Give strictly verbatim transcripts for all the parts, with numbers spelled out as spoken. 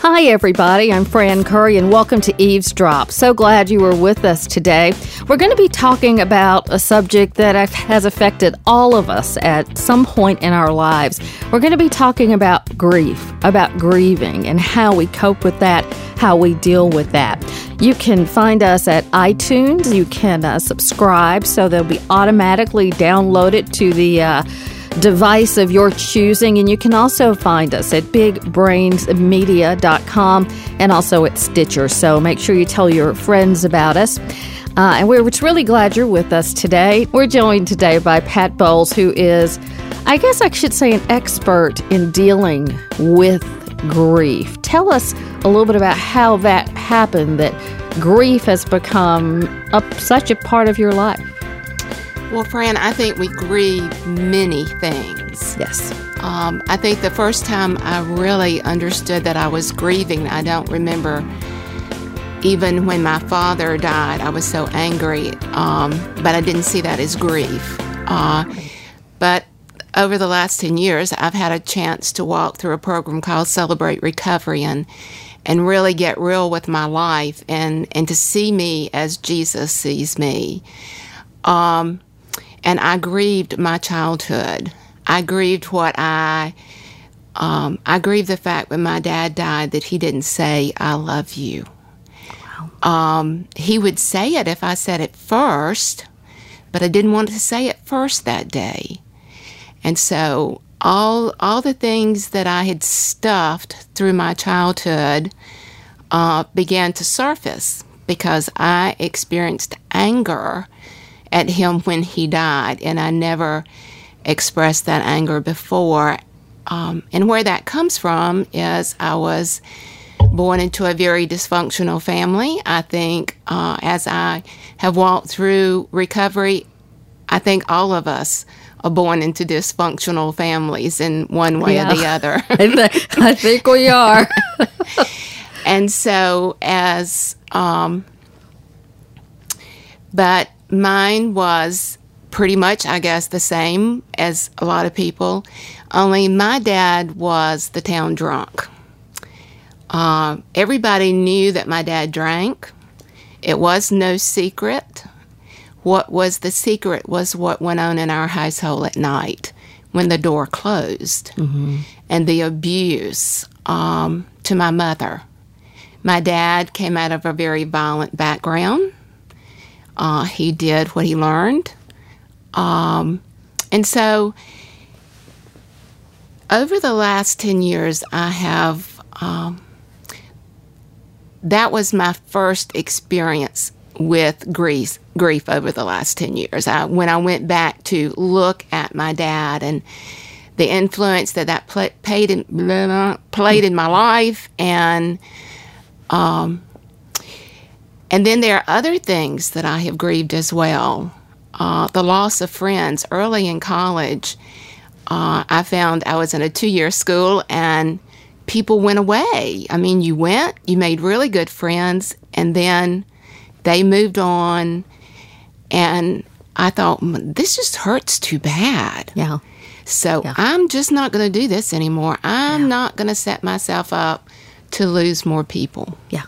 Hi, everybody. I'm Fran Curry, and welcome to Eve's Drop. So glad you were with us today. We're going to be talking about a subject that has affected all of us at some point in our lives. We're going to be talking about grief, about grieving, and how we cope with that, how we deal with that. You can find us at iTunes. You can uh, subscribe, so they'll be automatically downloaded to the uh, device of your choosing. And you can also find us at big brains media dot com and also at Stitcher. So make sure you tell your friends about us. Uh, and we're really glad you're with us today. We're joined today by Pat Bowles, who is, I guess I should say, an expert in dealing with grief. Tell us a little bit about how that happened, that grief has become a, such a part of your life. Well, Fran, I think we grieve many things. Yes. Um, I think the first time I really understood that I was grieving, I don't remember even when my father died, I was so angry, um, but I didn't see that as grief. Uh, but over the last ten years, I've had a chance to walk through a program called Celebrate Recovery and and really get real with my life and, and to see me as Jesus sees me. Um, and I grieved my childhood. I grieved what I, um, I grieved the fact when my dad died that he didn't say, I love you. Wow. Um, he would say it if I said it first, but I didn't want to say it first that day. And so all all the things that I had stuffed through my childhood uh, began to surface because I experienced anger at him when he died, and I never expressed that anger before. Um, and where that comes from is I was born into a very dysfunctional family. I think uh, as I have walked through recovery, I think all of us are born into dysfunctional families in one way yeah. or the other. I, th- I think we are. And so as, um, but mine was pretty much, I guess, the same as a lot of people, only my dad was the town drunk. Uh, everybody knew that my dad drank. It was no secret. What was the secret was what went on in our household at night when the door closed mm-hmm. and the abuse um, to my mother. My dad came out of a very violent background. Uh, he did what he learned. Um, and so over the last ten years, I have, um, that was my first experience with grief, grief over the last ten years. I, when I went back to look at my dad and the influence that that play, paid in, blah, blah, played in my life, and um, and then there are other things that I have grieved as well. Uh, the loss of friends early in college. Uh, I found I was in a two-year school and people went away. I mean, you went, you made really good friends, and then they moved on, and I thought, this just hurts too bad. Yeah. So yeah. I'm just not going to do this anymore. I'm yeah. not going to set myself up to lose more people. Yeah,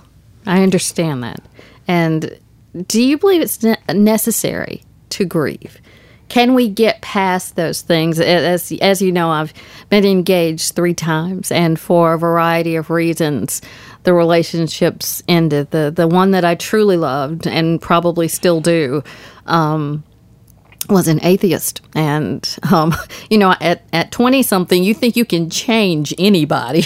I understand that. And do you believe it's ne- necessary to grieve? Can we get past those things? As, as you know, I've been engaged three times, and for a variety of reasons, the relationships ended. The the one that I truly loved, and probably still do, um, was an atheist. And, um, you know, at, at twenty-something, you think you can change anybody.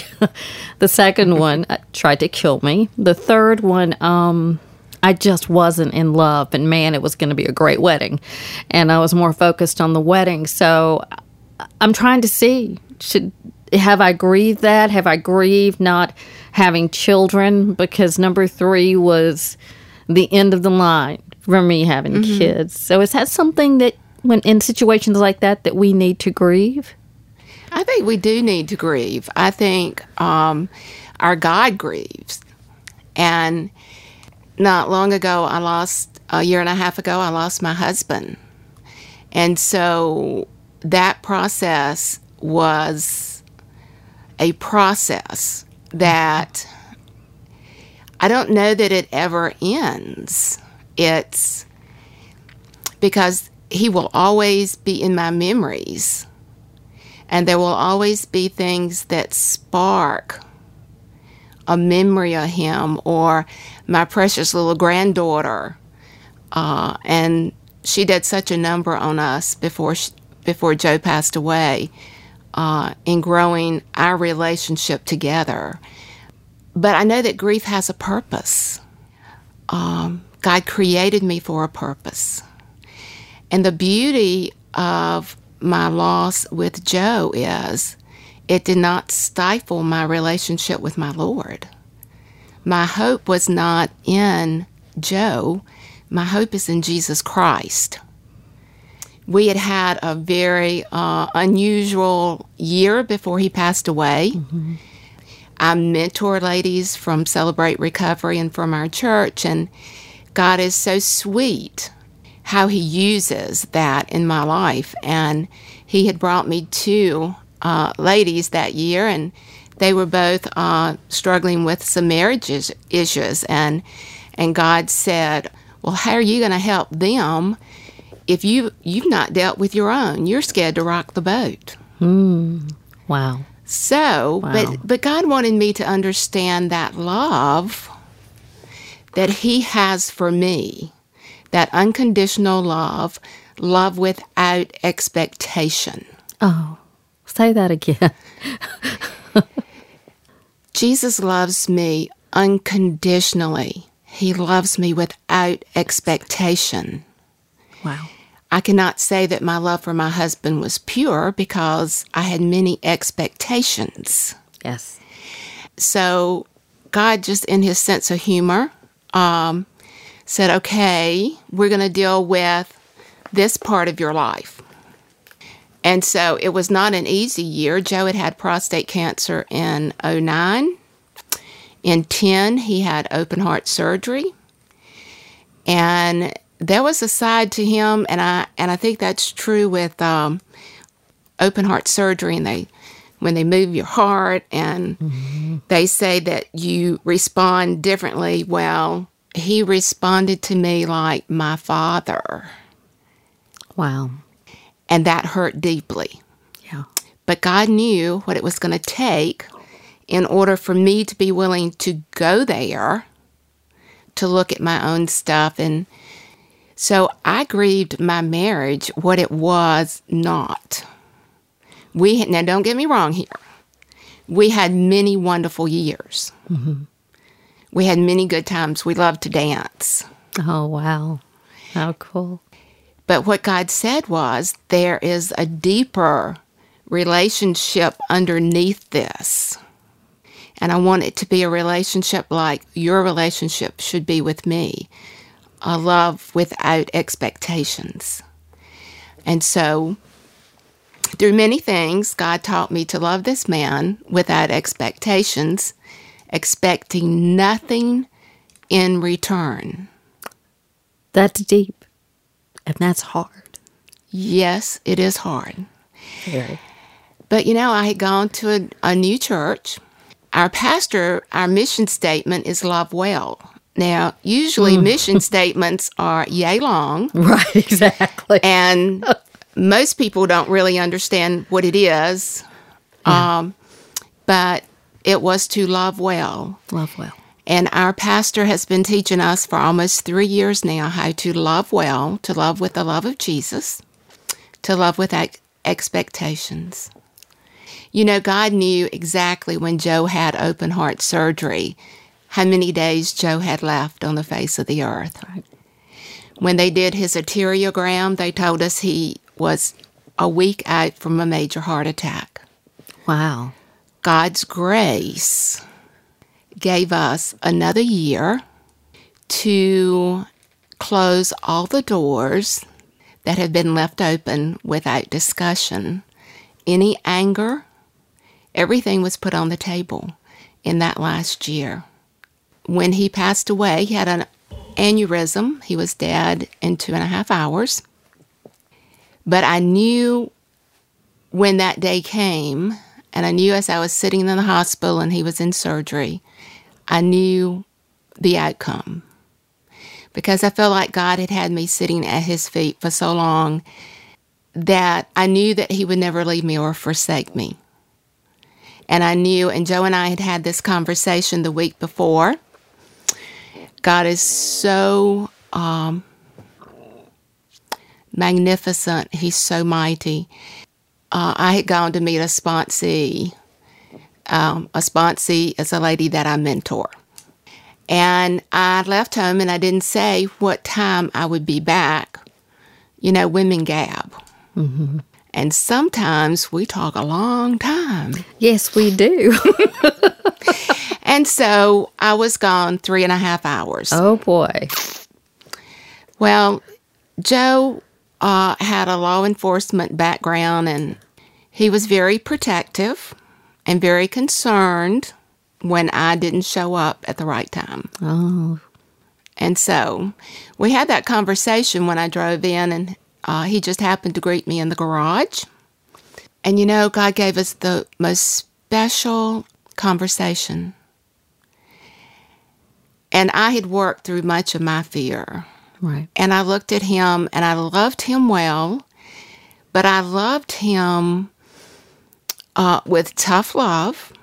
The second one tried to kill me. The third one, um, I just wasn't in love. And, man, it was going to be a great wedding. And I was more focused on the wedding. So I'm trying to see, should have I grieved that? Have I grieved not having children? Because number three was the end of the line for me having mm-hmm. kids. So is that something that when in situations like that that we need to grieve? I think we do need to grieve. I think um, our God grieves. And not long ago, I lost, a year and a half ago, I lost my husband. And so that process was a process that I don't know that it ever ends. It's because he will always be in my memories, and there will always be things that spark a memory of him or my precious little granddaughter. Uh, and she did such a number on us before she, before Joe passed away uh, in growing our relationship together. But I know that grief has a purpose. Um, God created me for a purpose. And the beauty of my loss with Joe is it did not stifle my relationship with my Lord. My hope was not in Joe. My hope is in Jesus Christ. We had had a very uh, unusual year before he passed away. Mm-hmm. I mentor ladies from Celebrate Recovery and from our church, and God is so sweet how he uses that in my life. And he had brought me two uh, ladies that year, and they were both uh, struggling with some marriage issues. And, and God said, well, how are you going to help them if you, you've not dealt with your own? You're scared to rock the boat. Mm. Wow. So, wow. but but God wanted me to understand that love that he has for me, that unconditional love, love without expectation. Oh, say that again. Jesus loves me unconditionally. He loves me without expectation. Wow. I cannot say that my love for my husband was pure because I had many expectations. Yes. So God, just in his sense of humor, um, said, okay, we're going to deal with this part of your life. And so it was not an easy year. Joe had had prostate cancer in oh nine. In ten, he had open heart surgery. And there was a side to him, and I and I think that's true with um, open heart surgery. And they, when they move your heart, and mm-hmm. they say that you respond differently. Well, he responded to me like my father. Wow, and that hurt deeply. Yeah, but God knew what it was going to take in order for me to be willing to go there to look at my own stuff. And so I grieved my marriage, what it was not. We had, now, don't get me wrong here. We had many wonderful years. Mm-hmm. We had many good times. We loved to dance. Oh, wow. How cool. But what God said was, there is a deeper relationship underneath this. And I want it to be a relationship like your relationship should be with me. A love without expectations. And so, through many things, God taught me to love this man without expectations, expecting nothing in return. That's deep. And that's hard. Yes, it is hard. Very. But, you know, I had gone to a, a new church. Our pastor, our mission statement is love well. Now, usually mm. mission statements are yay long. Right, exactly. And most people don't really understand what it is. Yeah. Um, but it was to love well. Love well. And our pastor has been teaching us for almost three years now how to love well, to love with the love of Jesus, to love without expectations. You know, God knew exactly when Joe had open heart surgery how many days Joe had left on the face of the earth. Right. When they did his arteriogram, they told us he was a week out from a major heart attack. Wow. God's grace gave us another year to close all the doors that had been left open without discussion. Any anger, everything was put on the table in that last year. When he passed away, he had an aneurysm. He was dead in two and a half hours. But I knew when that day came, and I knew as I was sitting in the hospital and he was in surgery, I knew the outcome, because I felt like God had had me sitting at his feet for so long that I knew that he would never leave me or forsake me. And I knew, and Joe and I had had this conversation the week before. God is so um, magnificent. He's so mighty. Uh, I had gone to meet a sponsee. Um, a sponsee is a lady that I mentor. And I left home, and I didn't say what time I would be back. You know, women gab. Mm-hmm. And sometimes we talk a long time. Yes, we do. And so I was gone three and a half hours. Oh, boy. Well, Joe uh, had a law enforcement background, and he was very protective and very concerned when I didn't show up at the right time. Oh. And so we had that conversation when I drove in, and Uh, he just happened to greet me in the garage. And, you know, God gave us the most special conversation. And I had worked through much of my fear. Right. And I looked at him, and I loved him well, but I loved him uh, with tough love.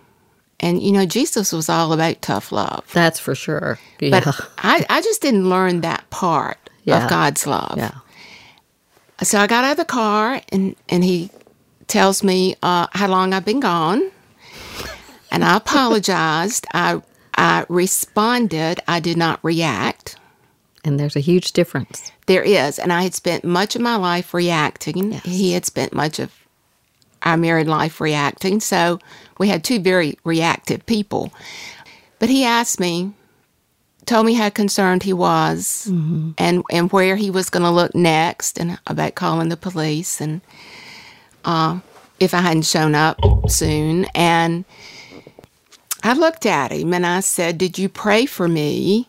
And, you know, Jesus was all about tough love. That's for sure. Yeah. But I, I just didn't learn that part yeah. of God's love. Yeah. So I got out of the car, and, and he tells me uh, how long I've been gone. And I apologized. I I responded. I did not react. And there's a huge difference. There is. And I had spent much of my life reacting. Yes. He had spent much of our married life reacting. So we had two very reactive people. But he asked me, told me how concerned he was, mm-hmm. and, and where he was going to look next, and about calling the police, and uh, if I hadn't shown up soon. And I looked at him, and I said, "Did you pray for me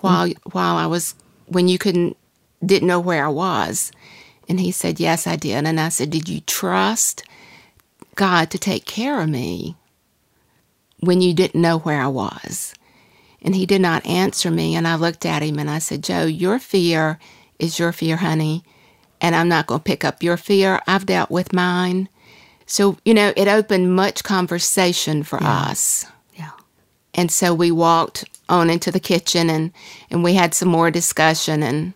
while while I was when you couldn't didn't know where I was?" And he said, "Yes, I did." And I said, "Did you trust God to take care of me when you didn't know where I was?" And he did not answer me, and I looked at him, and I said, "Joe, your fear is your fear, honey, and I'm not going to pick up your fear. I've dealt with mine." So, you know, it opened much conversation for yeah. us. Yeah. And so we walked on into the kitchen, and, and we had some more discussion, and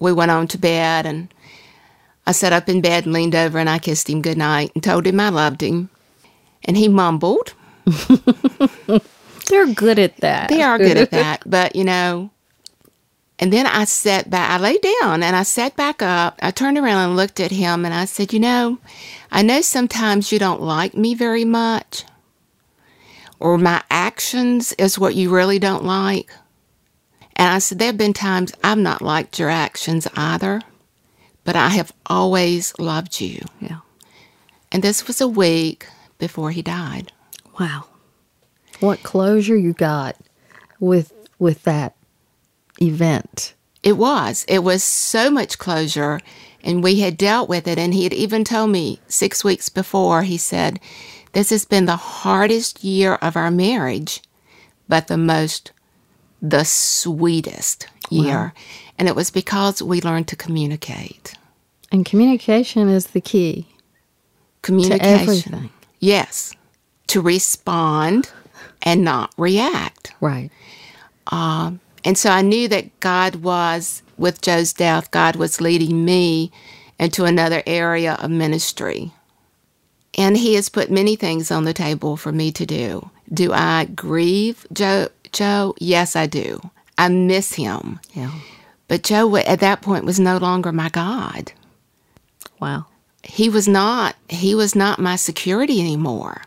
we went on to bed, and I sat up in bed and leaned over, and I kissed him goodnight and told him I loved him. And he mumbled. They're good at that. They are good at that. But, you know, and then I sat back. I laid down, and I sat back up. I turned around and looked at him, and I said, "You know, I know sometimes you don't like me very much, or my actions is what you really don't like." And I said, "There have been times I've not liked your actions either, but I have always loved you." Yeah. And this was a week before he died. Wow. What closure you got with with that event. It was. It was so much closure, and we had dealt with it, and he had even told me six weeks before, he said, "This has been the hardest year of our marriage, but the most, the sweetest year." Wow. And it was because we learned to communicate. And communication is the key. Communication. To everything. Yes. To respond and not react. Right. Um, and so I knew that God was, with Joe's death, God was leading me into another area of ministry. And he has put many things on the table for me to do. Do I grieve Joe? Joe? Yes, I do. I miss him. Yeah. But Joe, at that point, was no longer my God. Wow. He was not, he was not my security anymore.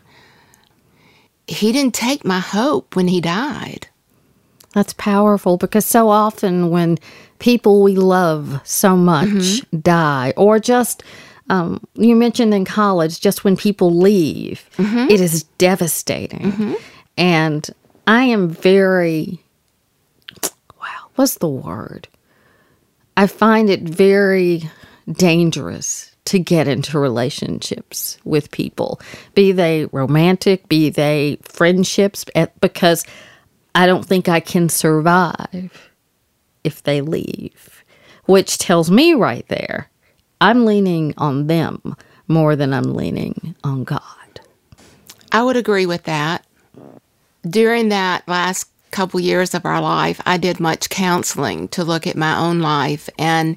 He didn't take my hope when he died. That's powerful, because so often when people we love so much mm-hmm. die, or just, um, you mentioned in college, just when people leave, mm-hmm. it is devastating. Mm-hmm. And I am very, wow, what's the word? I find it very dangerous to get into relationships with people, be they romantic, be they friendships, because I don't think I can survive if they leave, which tells me right there, I'm leaning on them more than I'm leaning on God. I would agree with that. During that last couple years of our life, I did much counseling to look at my own life and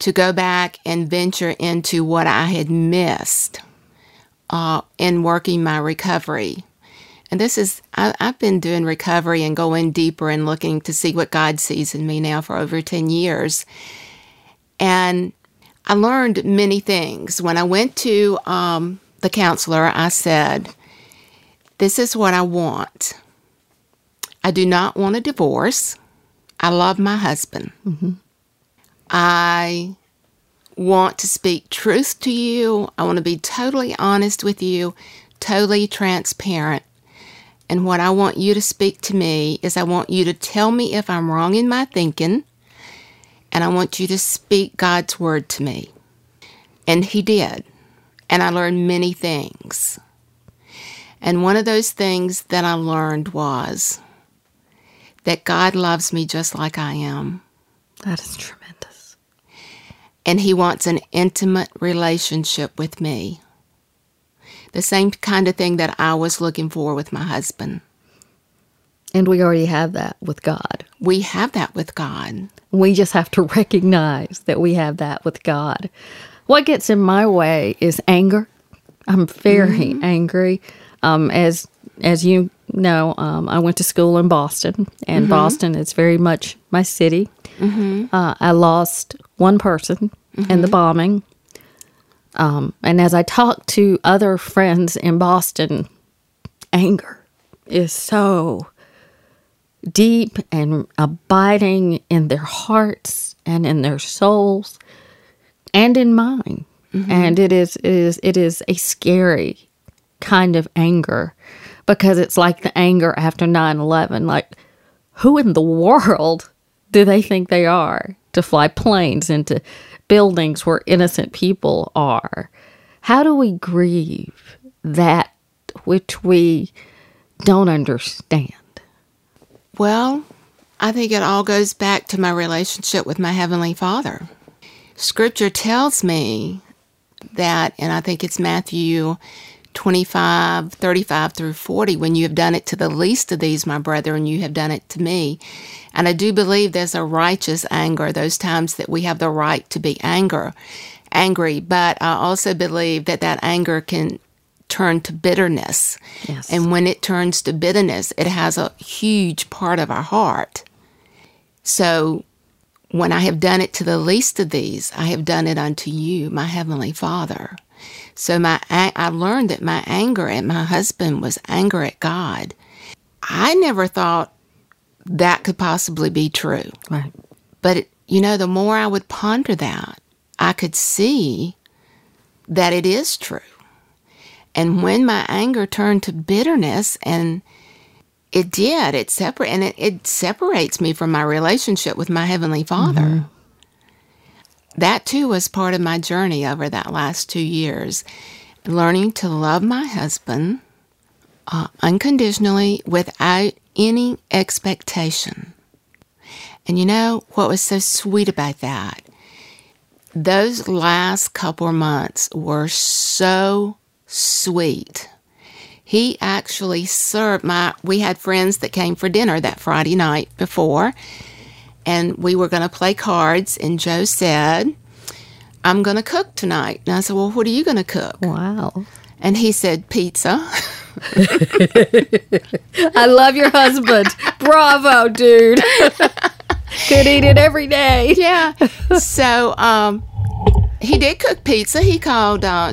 to go back and venture into what I had missed uh, in working my recovery. And this is, I, I've been doing recovery and going deeper and looking to see what God sees in me now for over ten years. And I learned many things. When I went to um, the counselor, I said, this is what I want. I do not want a divorce. I love my husband. Mm-hmm. I want to speak truth to you. I want to be totally honest with you, totally transparent. And what I want you to speak to me is I want you to tell me if I'm wrong in my thinking, and I want you to speak God's word to me. And he did. And I learned many things. And one of those things that I learned was that God loves me just like I am. That is tremendous. And he wants an intimate relationship with me. The same kind of thing that I was looking for with my husband. And we already have that with God. We have that with God. We just have to recognize that we have that with God. What gets in my way is anger. I'm very mm-hmm. angry. Um, as as you know, um, I went to school in Boston, and mm-hmm. Boston is very much my city. Mm-hmm. Uh, I lost one person mm-hmm. in the bombing. Um, and as I talk to other friends in Boston, anger is so deep and abiding in their hearts and in their souls and in mine. Mm-hmm. And it is, it is, it is a scary kind of anger because it's like the anger after nine eleven. Like, who in the world do they think they are to fly planes into buildings where innocent people are? How do we grieve that which we don't understand? Well, I think it all goes back to my relationship with my Heavenly Father. Scripture tells me that, and I think it's Matthew twenty-five, thirty-five through forty, when you have done it to the least of these, my brethren, you have done it to me. And I do believe there's a righteous anger, those times that we have the right to be anger, angry. But I also believe that that anger can turn to bitterness. Yes. And when it turns to bitterness, it has a huge part of our heart. So when I have done it to the least of these, I have done it unto you, my Heavenly Father. So my I learned that my anger at my husband was anger at God. I never thought that could possibly be true. Right. But, you know, the more I would ponder that, I could see that it is true. And when my anger turned to bitterness, and it did, it separ- and it, it separates me from my relationship with my Heavenly Father. Mm-hmm. That, too, was part of my journey over that last two years, learning to love my husband uh, unconditionally without any expectation. And you know what was so sweet about that? Those last couple months were so sweet. He actually served my, we had friends that came for dinner that Friday night before, and we were going to play cards, and Joe said, I'm going to cook tonight. And I said, well, what are you going to cook? Wow. And he said, pizza. I love your husband. Bravo, dude. Could eat it every day. Yeah. So um, he did cook pizza. He called uh,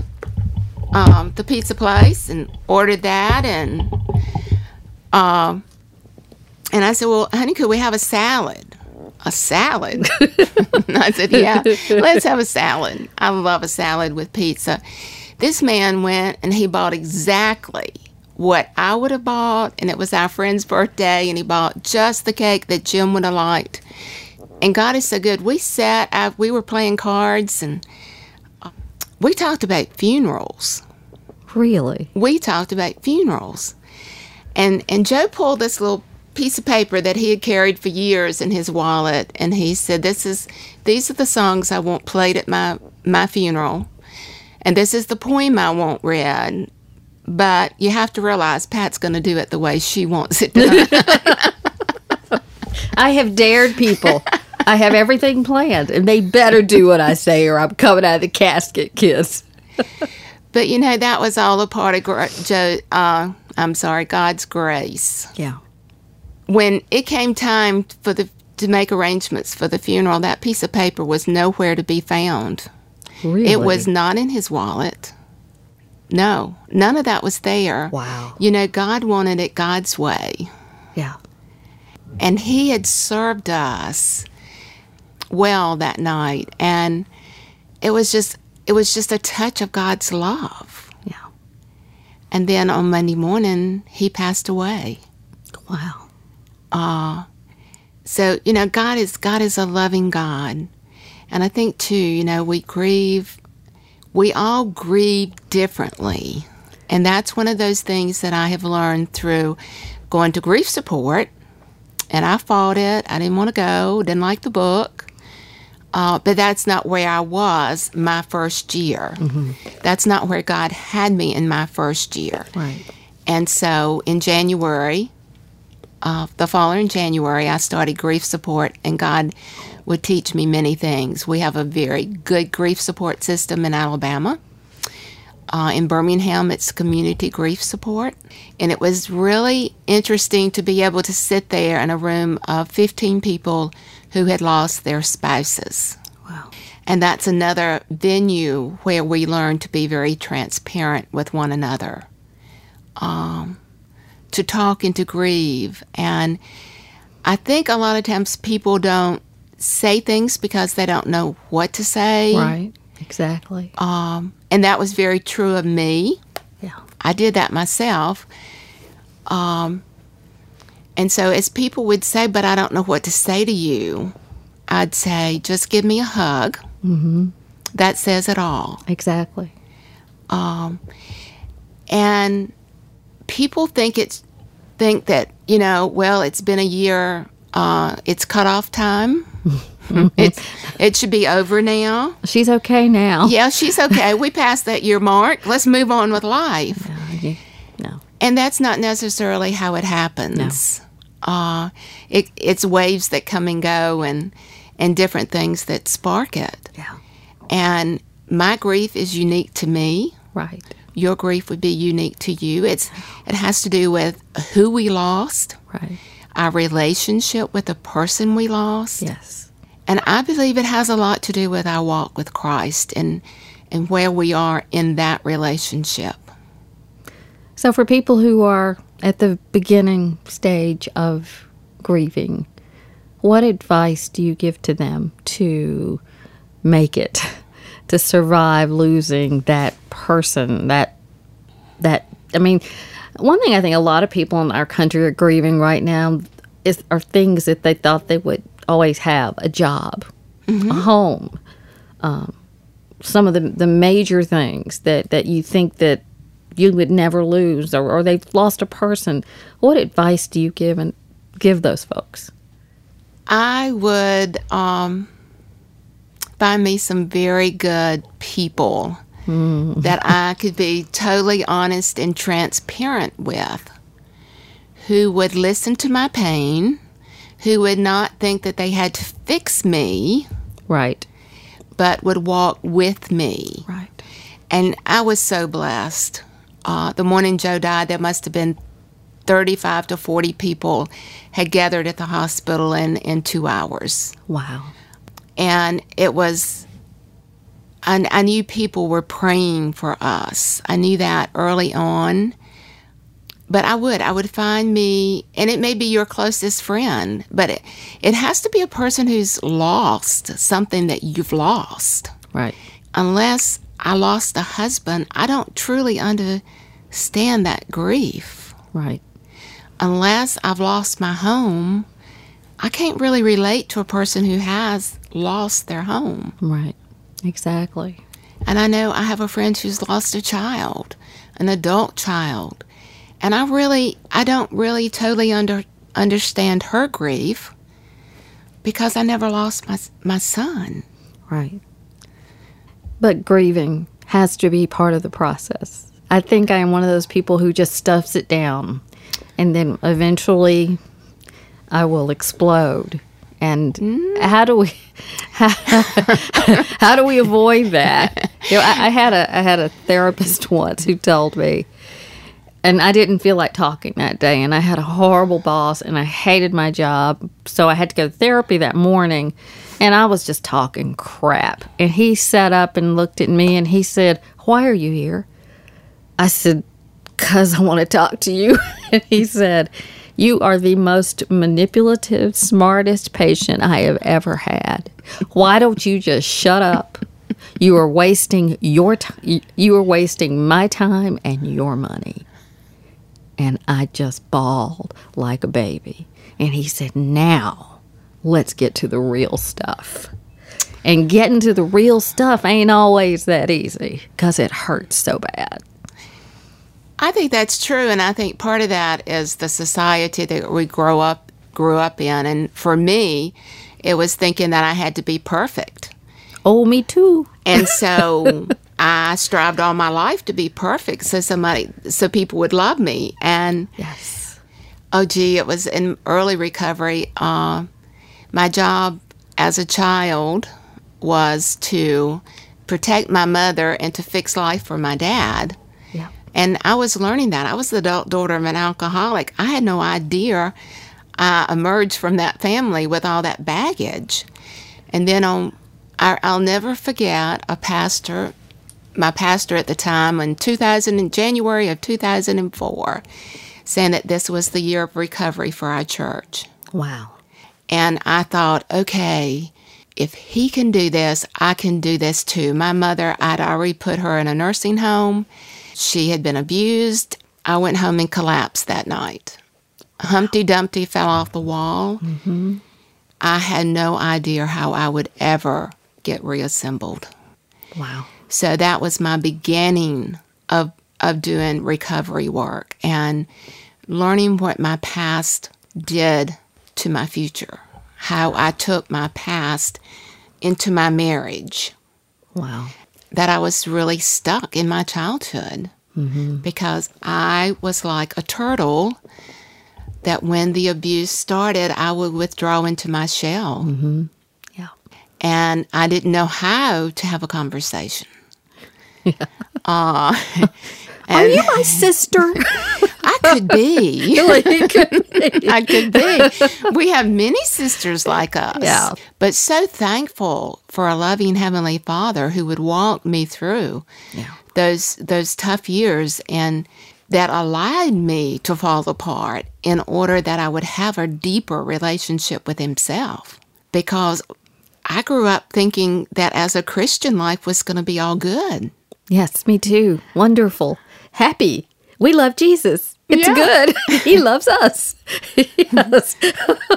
um, the pizza place and ordered that. And, um, and I said, well, honey, could we have a salad? A salad? I said, yeah, let's have a salad. I love a salad with pizza. This man went and he bought exactly what I would have bought, and it was our friend's birthday, and he bought just the cake that Jim would have liked. And God is so good. We sat, I, we were playing cards, and we talked about funerals. Really? We talked about funerals. And, and Joe pulled this little piece of paper that he had carried for years in his wallet, and he said, "This is, these are the songs I want played at my, my funeral, and this is the poem I want read, but you have to realize Pat's going to do it the way she wants it done." I have dared people. I have everything planned, and they better do what I say or I'm coming out of the casket, kids. But, you know, that was all a part of gra- jo- uh, I'm sorry, God's grace. Yeah. When it came time for the to make arrangements for the funeral, that piece of paper was nowhere to be found. Really? It was not in his wallet. No, none of that was there. Wow. You know, God wanted it God's way. Yeah. And he had served us well that night, and it was just it was just a touch of God's love. Yeah. And then on Monday morning, he passed away. Wow. Uh, so, you know, God is God is a loving God. And I think, too, you know, we grieve. We all grieve differently. And that's one of those things that I have learned through going to grief support. And I fought it. I didn't want to go. Didn't like the book. Uh, but that's not where I was my first year. Mm-hmm. That's not where God had me in my first year. Right. And so in January, uh, the following January, I started grief support, and God would teach me many things. We have a very good grief support system in Alabama. Uh, in Birmingham, it's community grief support. And it was really interesting to be able to sit there in a room of fifteen people who had lost their spouses. Wow. And that's another venue where we learn to be very transparent with one another, um, to talk and to grieve. And I think a lot of times people don't say things because they don't know what to say. Right, exactly. Um, and that was very true of me. Yeah. I did that myself. Um, and so as people would say, "But I don't know what to say to you," I'd say, "Just give me a hug." Mm-hmm. That says it all. Exactly. Um, and people think it's think that, you know, well, it's been a year, uh, it's cutoff time. It's, it should be over now. She's okay now. Yeah, she's okay. We passed that year mark. Let's move on with life. No. no. And that's not necessarily how it happens. No. Uh, it, it's waves that come and go, and and different things that spark it. Yeah. And my grief is unique to me. Right. Your grief would be unique to you. It's It has to do with who we lost. Right. Our relationship with the person we lost. Yes. And I believe it has a lot to do with our walk with Christ and and where we are in that relationship. So for people who are at the beginning stage of grieving, what advice do you give to them to make it, to survive losing that person, that, that, I mean, one thing I think a lot of people in our country are grieving right now is are things that they thought they would always have: a job, mm-hmm. a home, um, some of the the major things that, that you think that you would never lose, or, or they've lost a person. What advice do you give and give those folks? I would um, find me some very good people mm. that I could be totally honest and transparent with, who would listen to my pain, who would not think that they had to fix me. Right. But would walk with me. Right. And I was so blessed. Uh, the morning Joe died, there must have been thirty-five to forty people had gathered at the hospital in, in two hours. Wow. And it was, I, I knew people were praying for us. I knew that early on. But I would. I would find me, and it may be your closest friend, but it, it has to be a person who's lost something that you've lost. Right. Unless I lost a husband, I don't truly understand that grief. Right. Unless I've lost my home, I can't really relate to a person who has lost their home. Right. Exactly. And I know I have a friend who's lost a child, an adult child. And I really, I don't really totally under, understand her grief because I never lost my my son. Right. But grieving has to be part of the process. I think I am one of those people who just stuffs it down, and then eventually I will explode. And mm. how do we how, how do we avoid that? You know, I, I had a I had a therapist once who told me, and I didn't feel like talking that day, and I had a horrible boss, and I hated my job, so I had to go to therapy that morning, and I was just talking crap. And he sat up and looked at me, and he said, "Why are you here?" I said, "'Cause I want to talk to you." And he said, "You are the most manipulative, smartest patient I have ever had. Why don't you just shut up? You are wasting your t- you are wasting my time and your money." And I just bawled like a baby. And he said, "Now, let's get to the real stuff." And getting to the real stuff ain't always that easy because it hurts so bad. I think that's true, and I think part of that is the society that we grow up grew up in. And for me, it was thinking that I had to be perfect. Oh, me too. And so I strived all my life to be perfect, so somebody, so people would love me. And yes, oh gee, it was in early recovery. Uh, my job as a child was to protect my mother and to fix life for my dad. And I was learning that. I was the adult daughter of an alcoholic. I had no idea I emerged from that family with all that baggage. And then on, I, I'll never forget a pastor, my pastor at the time, in two thousand, in January of two thousand four, saying that this was the year of recovery for our church. Wow. And I thought, okay, if he can do this, I can do this too. My mother, I'd already put her in a nursing home. She had been abused. I went home and collapsed that night. Humpty Dumpty fell off the wall. Mm-hmm. I had no idea how I would ever get reassembled. Wow. So that was my beginning of, of doing recovery work and learning what my past did to my future, how I took my past into my marriage. Wow. That I was really stuck in my childhood mm-hmm. because I was like a turtle that when the abuse started, I would withdraw into my shell. Mm-hmm. Yeah. And I didn't know how to have a conversation. Yeah. Uh, Are you my sister? I could be. Really could be. I could be. We have many sisters like us. Yeah. But so thankful for a loving Heavenly Father who would walk me through yeah. those those tough years and that allowed me to fall apart in order that I would have a deeper relationship with Himself. Because I grew up thinking that as a Christian, life was going to be all good. Yes, me too. Wonderful. Happy. We love Jesus. It's yeah. good. He loves us. Yes.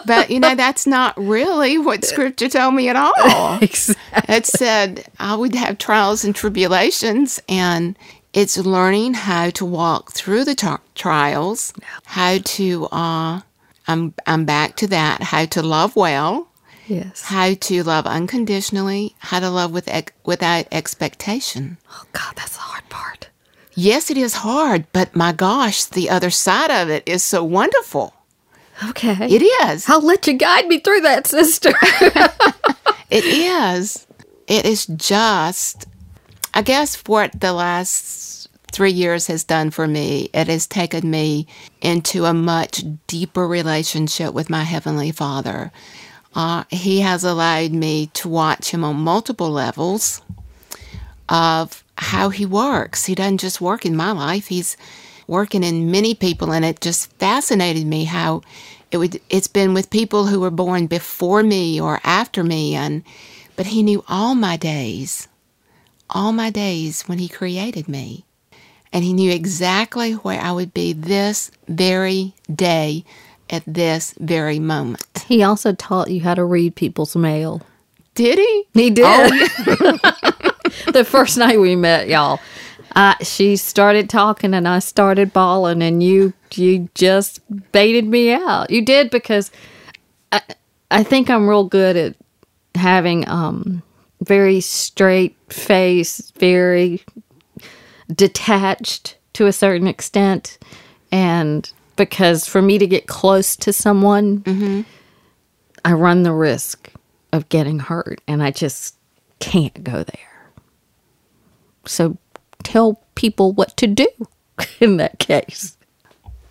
But, you know, that's not really what Scripture told me at all. Exactly. It said I would have trials and tribulations, and it's learning how to walk through the t- trials, how to, uh, I'm, I'm back to that, how to love well, yes, how to love unconditionally, how to love with ex- without expectation. Oh, God, that's the hard part. Yes, it is hard, but my gosh, the other side of it is so wonderful. Okay. It is. I'll let you guide me through that, sister. It is. It is just, I guess what the last three years has done for me, it has taken me into a much deeper relationship with my Heavenly Father. Uh, he has allowed me to watch Him on multiple levels of how He works. He doesn't just work in my life. He's working in many people, and it just fascinated me how it would, it's been with people who were born before me or after me, and but He knew all my days, all my days when He created me. And He knew exactly where I would be this very day at this very moment. He also taught you how to read people's mail. Did He? He did. Oh, yeah. The first night we met, y'all, I, she started talking and I started bawling, and you you just baited me out. You did, because I, I think I'm real good at having um very straight face, very detached to a certain extent. And because for me to get close to someone, mm-hmm. I run the risk of getting hurt, and I just can't go there. So tell people what to do in that case.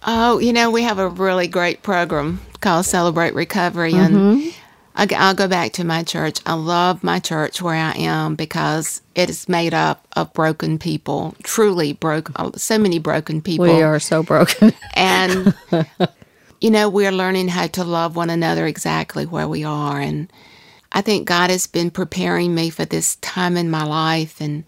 Oh, you know, we have a really great program called Celebrate Recovery. Mm-hmm. And I, I'll go back to my church. I love my church where I am because it is made up of broken people, truly broken, so many broken people. We are so broken. And, you know, we're learning how to love one another exactly where we are. And I think God has been preparing me for this time in my life. And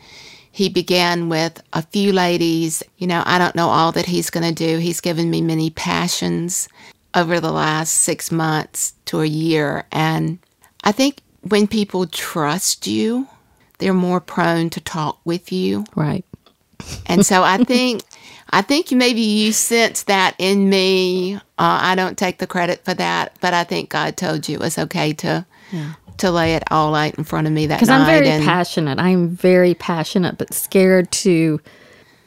He began with a few ladies. You know, I don't know all that He's going to do. He's given me many passions over the last six months to a year. And I think when people trust you, they're more prone to talk with you. Right. And so I think I think maybe you sense that in me. Uh, I don't take the credit for that, but I think God told you it was okay to yeah. to lay it all out in front of me that night. Because I'm very and, passionate. I'm very passionate, but scared to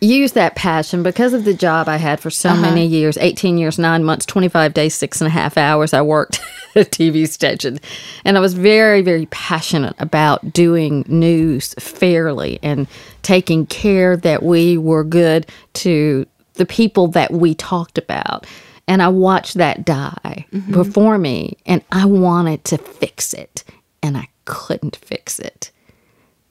use that passion because of the job I had for so uh-huh. many years, eighteen years, nine months, twenty-five days, six and a half hours. I worked at a T V station, and I was very, very passionate about doing news fairly and taking care that we were good to the people that we talked about. And I watched that die mm-hmm. before me, and I wanted to fix it, and I couldn't fix it.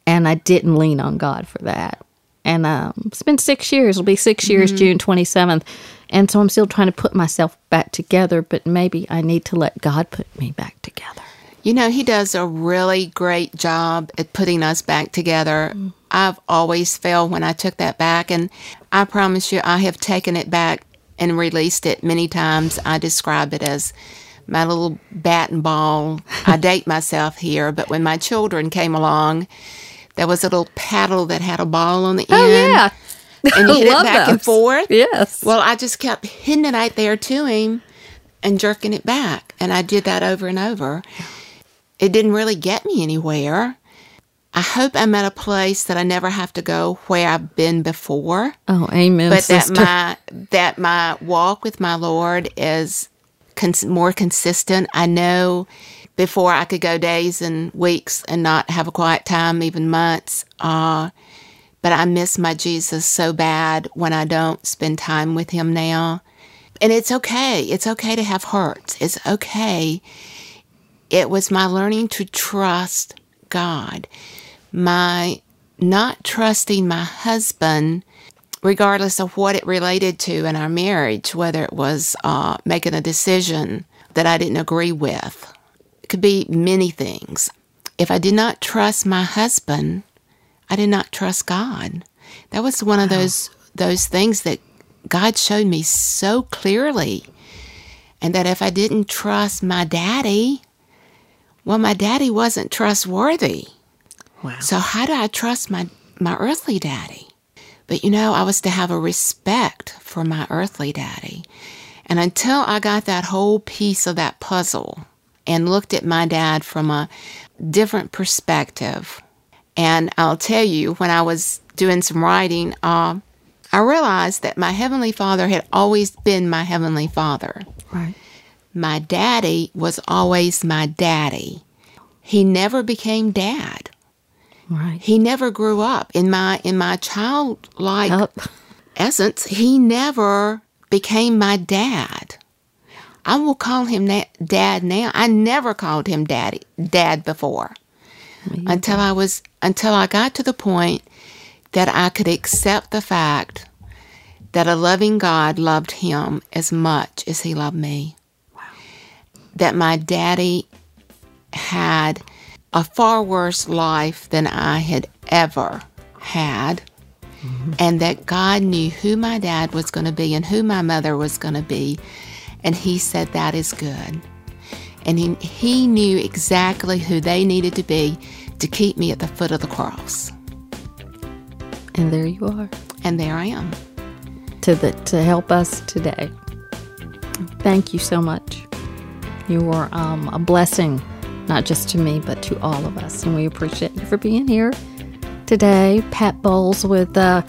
And I didn't lean on God for that. And um, it's been six years. It'll be six years, mm-hmm. June twenty-seventh. And so I'm still trying to put myself back together, but maybe I need to let God put me back together. You know, He does a really great job at putting us back together. Mm-hmm. I've always felt when I took that back, and I promise you I have taken it back and released it many times. I describe it as my little bat and ball. I date myself here, but when my children came along, there was a little paddle that had a ball on the end. Oh, yeah. And he hit it back those. and forth. Yes. Well, I just kept hitting it right there to him and jerking it back. And I did that over and over. It didn't really get me anywhere. I hope I'm at a place that I never have to go where I've been before. Oh, amen, But sister. that my that my walk with my Lord is cons- more consistent. I know before I could go days and weeks and not have a quiet time, even months. Uh, but I miss my Jesus so bad when I don't spend time with Him now. And it's okay. It's okay to have hurts. It's okay. It was my learning to trust God. My not trusting my husband, regardless of what it related to in our marriage, whether it was uh, making a decision that I didn't agree with. Could be many things. If I did not trust my husband, I did not trust God. That was one of those those things that God showed me so clearly. And that if I didn't trust my daddy, well, my daddy wasn't trustworthy. Wow. So how do I trust my, my earthly daddy? But, you know, I was to have a respect for my earthly daddy. And until I got that whole piece of that puzzle and looked at my dad from a different perspective. And I'll tell you, when I was doing some writing, uh, I realized that my Heavenly Father had always been my Heavenly Father. Right. My daddy was always my daddy. He never became dad. Right. He never grew up. In my in my childlike oh. essence, he never became my dad. I will call him na- Dad now. I never called him Daddy, Dad before, until I was until I got to the point that I could accept the fact that a loving God loved him as much as He loved me. Wow. That my daddy had a far worse life than I had ever had, mm-hmm. and that God knew who my dad was going to be and who my mother was going to be. And He said, that is good. And he, he knew exactly who they needed to be to keep me at the foot of the cross. And there you are. And there I am. To, the, to help us today. Thank you so much. You were um, a blessing, not just to me, but to all of us. And we appreciate you for being here today. Pat Bowles with uh,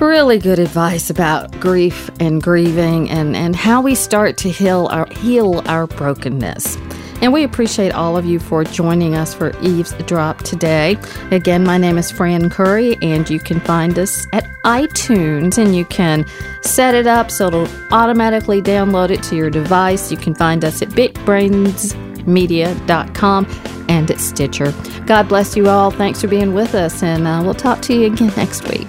really good advice about grief and grieving and, and how we start to heal our, heal our brokenness. And we appreciate all of you for joining us for Eve's Drop today. Again, my name is Fran Curry, and you can find us at iTunes, and you can set it up so it'll automatically download it to your device. You can find us at big brains media dot com and at Stitcher. God bless you all. Thanks for being with us, and uh, we'll talk to you again next week.